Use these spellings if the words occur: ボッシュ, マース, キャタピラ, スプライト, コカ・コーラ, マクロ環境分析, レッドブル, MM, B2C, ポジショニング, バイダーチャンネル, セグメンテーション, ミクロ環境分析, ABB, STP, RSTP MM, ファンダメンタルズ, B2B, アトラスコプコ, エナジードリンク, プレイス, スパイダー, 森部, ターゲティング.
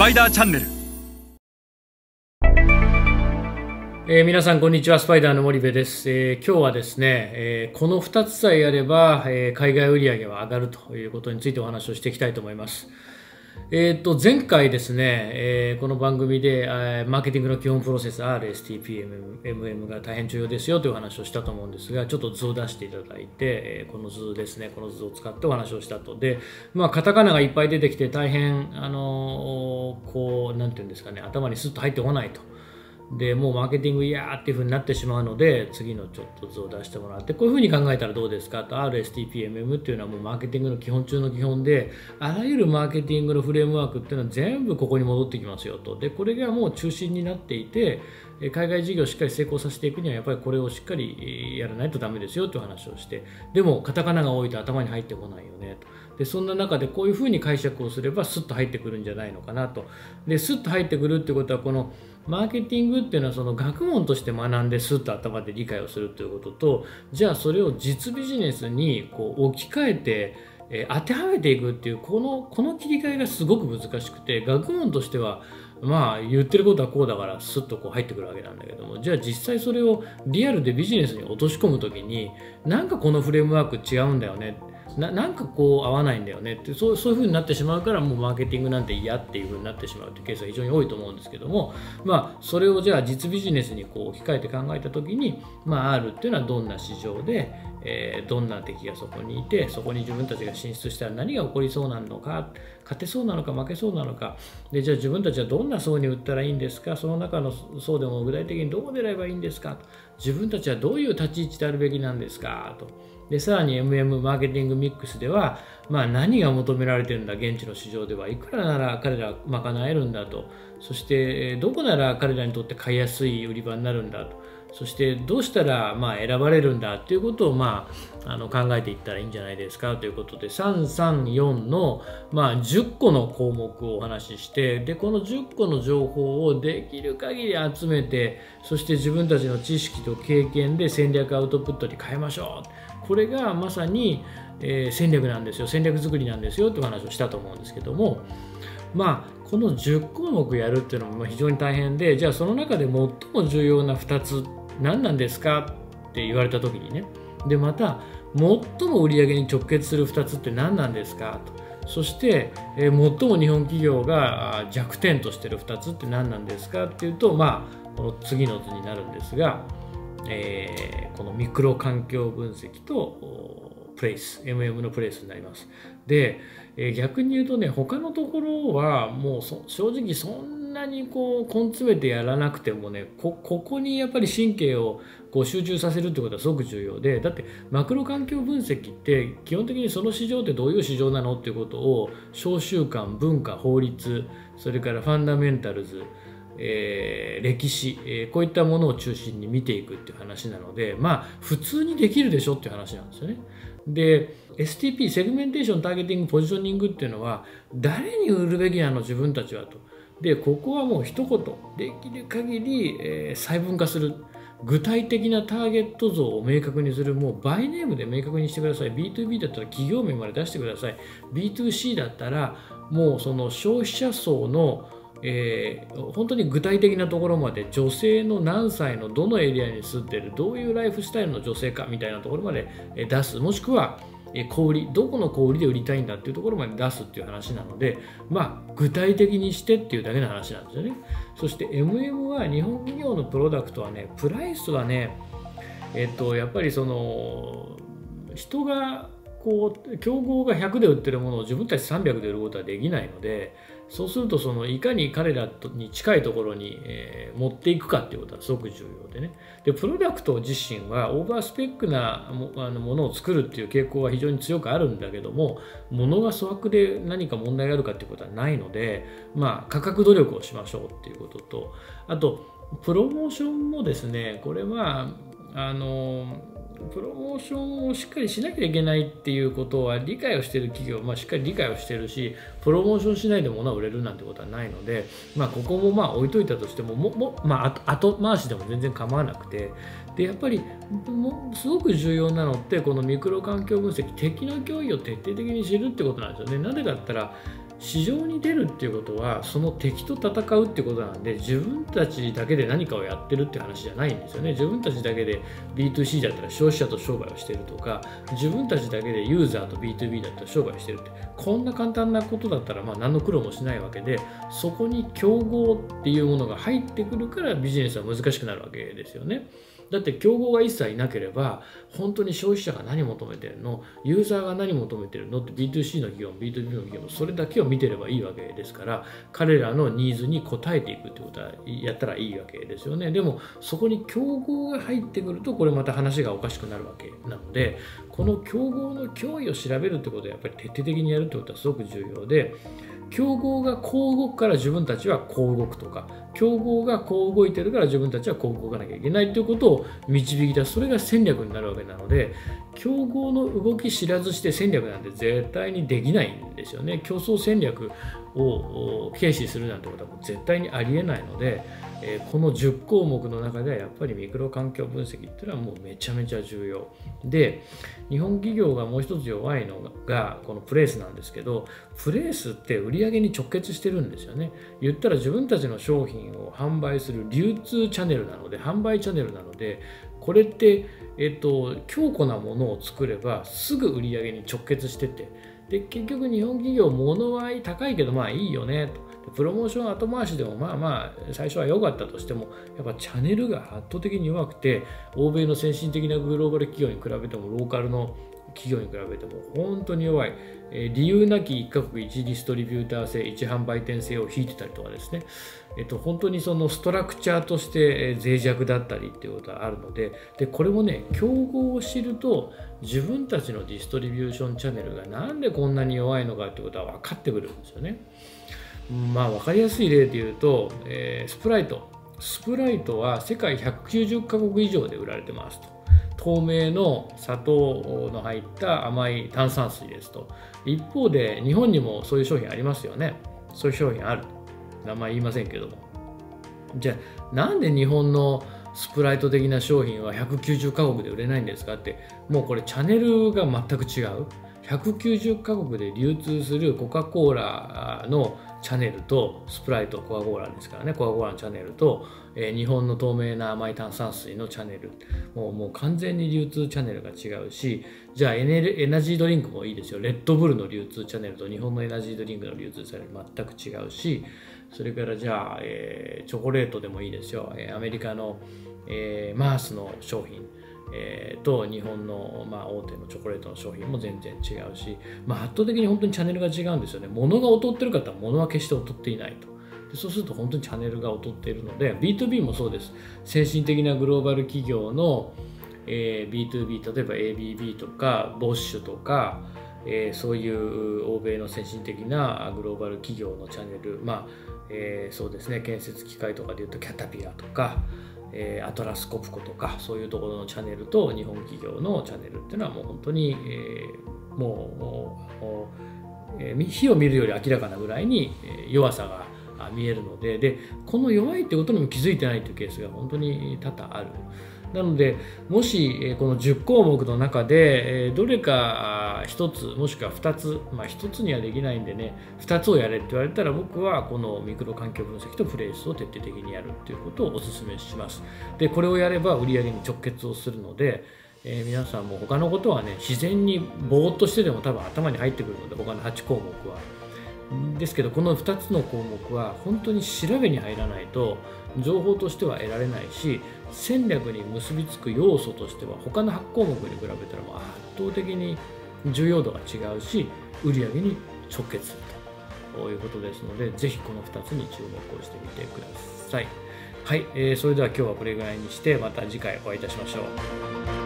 バイダーチャンネル、皆さんこんにちは、スパイダーの森部です。今日はですね、この2つさえやれば、海外売上は上がるということについてお話をしていきたいと思います。前回ですね、この番組で、マーケティングの基本プロセス RSTP MM が大変重要ですよというお話をしたと思うんですが、ちょっと図を出していただいて、この図ですね、この図を使ってお話をしたと。で、カタカナがいっぱい出てきて大変、こう、なんていうんですかね、頭にスッと入ってこないと。で、もうマーケティングいやーっていう風になってしまうので、次のちょっと図を出してもらって、こういう風に考えたらどうですかと。 RSTP MM っていうのはもうマーケティングの基本中の基本で、あらゆるマーケティングのフレームワークっていうのは全部ここに戻ってきますよと。で、これがもう中心になっていて、海外事業をしっかり成功させていくにはやっぱりこれをしっかりやらないとダメですよという話をして、でもカタカナが多いと頭に入ってこないよねと。で、そんな中でこういうふうに解釈をすればスッと入ってくるんじゃないのかなと。で、スッと入ってくるってことは、このマーケティングっていうのはその学問として学んでスッと頭で理解をするということと、じゃあそれを実ビジネスにこう置き換えて当てはめていくっていう、この切り替えがすごく難しくて、学問としては言ってることはこうだからスッとこう入ってくるわけなんだけども、じゃあ実際それをリアルでビジネスに落とし込む時に、なんかこのフレームワーク違うんだよね、なんかこう合わないんだよねって、そういう風になってしまうから、もうマーケティングなんて嫌っていう風になってしまうというケースが非常に多いと思うんですけども、それをじゃあ実ビジネスにこう置き換えて考えた時に、R っていうのはどんな市場で、どんな敵がそこにいて、そこに自分たちが進出したら何が起こりそうなのか、勝てそうなのか負けそうなのかで、じゃあ自分たちはどんな層に売ったらいいんですか、その中の層でも具体的にどう狙えばいいんですかと、自分たちはどういう立ち位置であるべきなんですかと。で、さらに MM マーケティングミックスでは、何が求められているんだ、現地の市場ではいくらなら彼ら賄えるんだと、そしてどこなら彼らにとって買いやすい売り場になるんだと、そしてどうしたら選ばれるんだということを考えていったらいいんじゃないですかということで、334の10個の項目をお話しして、で、この10個の情報をできる限り集めて、そして自分たちの知識と経験で戦略アウトプットに変えましょう。これがまさに戦略なんですよ、戦略作りなんですよという話をしたと思うんですけども、この10項目やるっていうのも非常に大変で、じゃあその中で最も重要な2つ何なんですかって言われた時にね、で、また最も売上に直結する2つって何なんですかと、そして最も日本企業が弱点としてる2つって何なんですかっていうと、この次の図になるんですが、このミクロ環境分析とプレイス MM のプレイスになります。で、逆に言うとね、他のところはもう正直そんなにこう根詰めてやらなくてもね、ここにやっぱり神経をこう集中させるってことはすごく重要で、だってマクロ環境分析って基本的にその市場ってどういう市場なのっていうことを、商習慣、文化、法律、それからファンダメンタルズ、歴史、こういったものを中心に見ていくっていう話なので、普通にできるでしょっていう話なんですよね。で、 STP セグメンテーション、ターゲティング、ポジショニングっていうのは誰に売るべきなの自分たちはと。で、ここはもう一言できる限り、細分化する、具体的なターゲット像を明確にする、もうバイネームで明確にしてください。 B2B だったら企業名まで出してください。 B2C だったらもうその消費者層の本当に具体的なところまで、女性の何歳のどのエリアに住んでる、どういうライフスタイルの女性かみたいなところまで出す、もしくは小売り、どこの小売りで売りたいんだっていうところまで出すっていう話なので、具体的にしてっていうだけの話なんですよね。そして MM は日本企業のプロダクトはね、プライスはね、やっぱりその人がこう競合が100で売ってるものを自分たち300で売ることはできないので、そうするとそのいかに彼らに近いところに持っていくかっていうことはすごく重要でね。で、プロダクト自身はオーバースペックなものを作るっていう傾向は非常に強くあるんだけども、物が粗悪で何か問題があるかっていうことはないので、価格努力をしましょうっていうことと、あとプロモーションもですね、これはプロモーションをしっかりしなきゃいけないっていうことは理解をしている企業、しっかり理解をしているし、プロモーションしないで物は売れるなんてことはないので、ここも置いといたとしても、後回しでも全然構わなくて、で、やっぱりすごく重要なのって、このミクロ環境分析、敵の脅威を徹底的に知るってことなんですよね。なぜかったら市場に出るっていうことはその敵と戦うってことなんで、自分たちだけで何かをやってるって話じゃないんですよね。自分たちだけで B2C だったら消費者と商売をしてるとか、自分たちだけでユーザーと B2B だったら商売をしてるって、こんな簡単なことだったらまあ何の苦労もしないわけで、そこに競合っていうものが入ってくるからビジネスは難しくなるわけですよね。だって競合が一切いなければ、本当に消費者が何求めてるの、ユーザーが何求めてるのって B2C の企業も B2B の企業もそれだけを見てればいいわけですから、彼らのニーズに応えていくってことはやったらいいわけですよね。でもそこに競合が入ってくると、これまた話がおかしくなるわけなので、この競合の脅威を調べるってことはやっぱり徹底的にやるってことはすごく重要で、競合がこう動くから自分たちはこう動くとか、競合がこう動いてるから自分たちはこう動かなきゃいけないということを導き出す、それが戦略になるわけなので、競合の動き知らずして戦略なんて絶対にできないんですよね。競争戦略を軽視するなんてことは絶対にありえないので、この10項目の中ではやっぱりミクロ環境分析っていうのはもうめちゃめちゃ重要で、日本企業がもう一つ弱いのがこのプレイスなんですけど、プレイスって売り上げに直結してるんですよね。言ったら自分たちの商品を販売する流通チャンネルなので、販売チャンネルなので、これって、強固なものを作ればすぐ売り上げに直結してて、で結局日本企業物はい高いけどまあいいよねと。プロモーション後回しでもまあまあ最初は良かったとしても、やっぱチャンネルが圧倒的に弱くて、欧米の先進的なグローバル企業に比べてもローカルの企業に比べても本当に弱い、理由なき一国一ディストリビューター制、一販売店制を引いてたりとかですね、本当にそのストラクチャーとして脆弱だったりっていうことがあるので、これもね、競合を知ると自分たちのディストリビューションチャンネルがなんでこんなに弱いのかってことは分かってくるんですよね。まあ分かりやすい例で言うと、スプライトは世界190カ国以上で売られてますと。透明の砂糖の入った甘い炭酸水ですと。一方で日本にもそういう商品ありますよね。そういう商品ある、名前言いませんけども。じゃあなんで日本のスプライト的な商品は190カ国で売れないんですかって、もうこれチャンネルが全く違う。190カ国で流通するコカ・コーラのチャネルとスプライト、コカ・コーラですからね、コカ・コーラのチャンネルと、日本の透明な甘い炭酸水のチャネル、もう完全に流通チャンネルが違うし、じゃあエナジードリンクもいいですよ。レッドブルの流通チャンネルと日本のエナジードリンクの流通チャンネル全く違うし、それからじゃあ、チョコレートでもいいですよ。アメリカの、マースの商品と日本の、まあ、大手のチョコレートの商品も全然違うし、まあ、圧倒的に本当にチャンネルが違うんですよね。物が劣ってる方は物は決して劣っていないと。でそうすると本当にチャンネルが劣っているので、 B2B もそうです。先進的なグローバル企業の、B2B、 例えば ABB とかボッシュとか、そういう欧米の先進的なグローバル企業のチャンネル、まあそうですね、建設機械とかでいうとキャタピラとかアトラスコプコとか、そういうところのチャンネルと日本企業のチャンネルっていうのはもう本当に、火を見るより明らかなぐらいに弱さが見えるので、この弱いってことにも気づいてないというケースが本当に多々ある。なのでもしこの10項目の中でどれか1つもしくは2つ、まあ、1つにはできないんでね、2つをやれって言われたら、僕はこのミクロ環境分析とプレイスを徹底的にやるっていうことをお勧めします。でこれをやれば売り上げに直結をするので、皆さんも他のことはね、自然にぼーっとしてでも多分頭に入ってくるので、他の8項目はですけど、この2つの項目は本当に調べに入らないと情報としては得られないし、戦略に結びつく要素としては他の8項目に比べたらもう圧倒的に重要度が違うし、売り上げに直結するということですので、ぜひこの2つに注目をしてみてください。はい、それでは今日はこれぐらいにして、また次回お会いいたしましょう。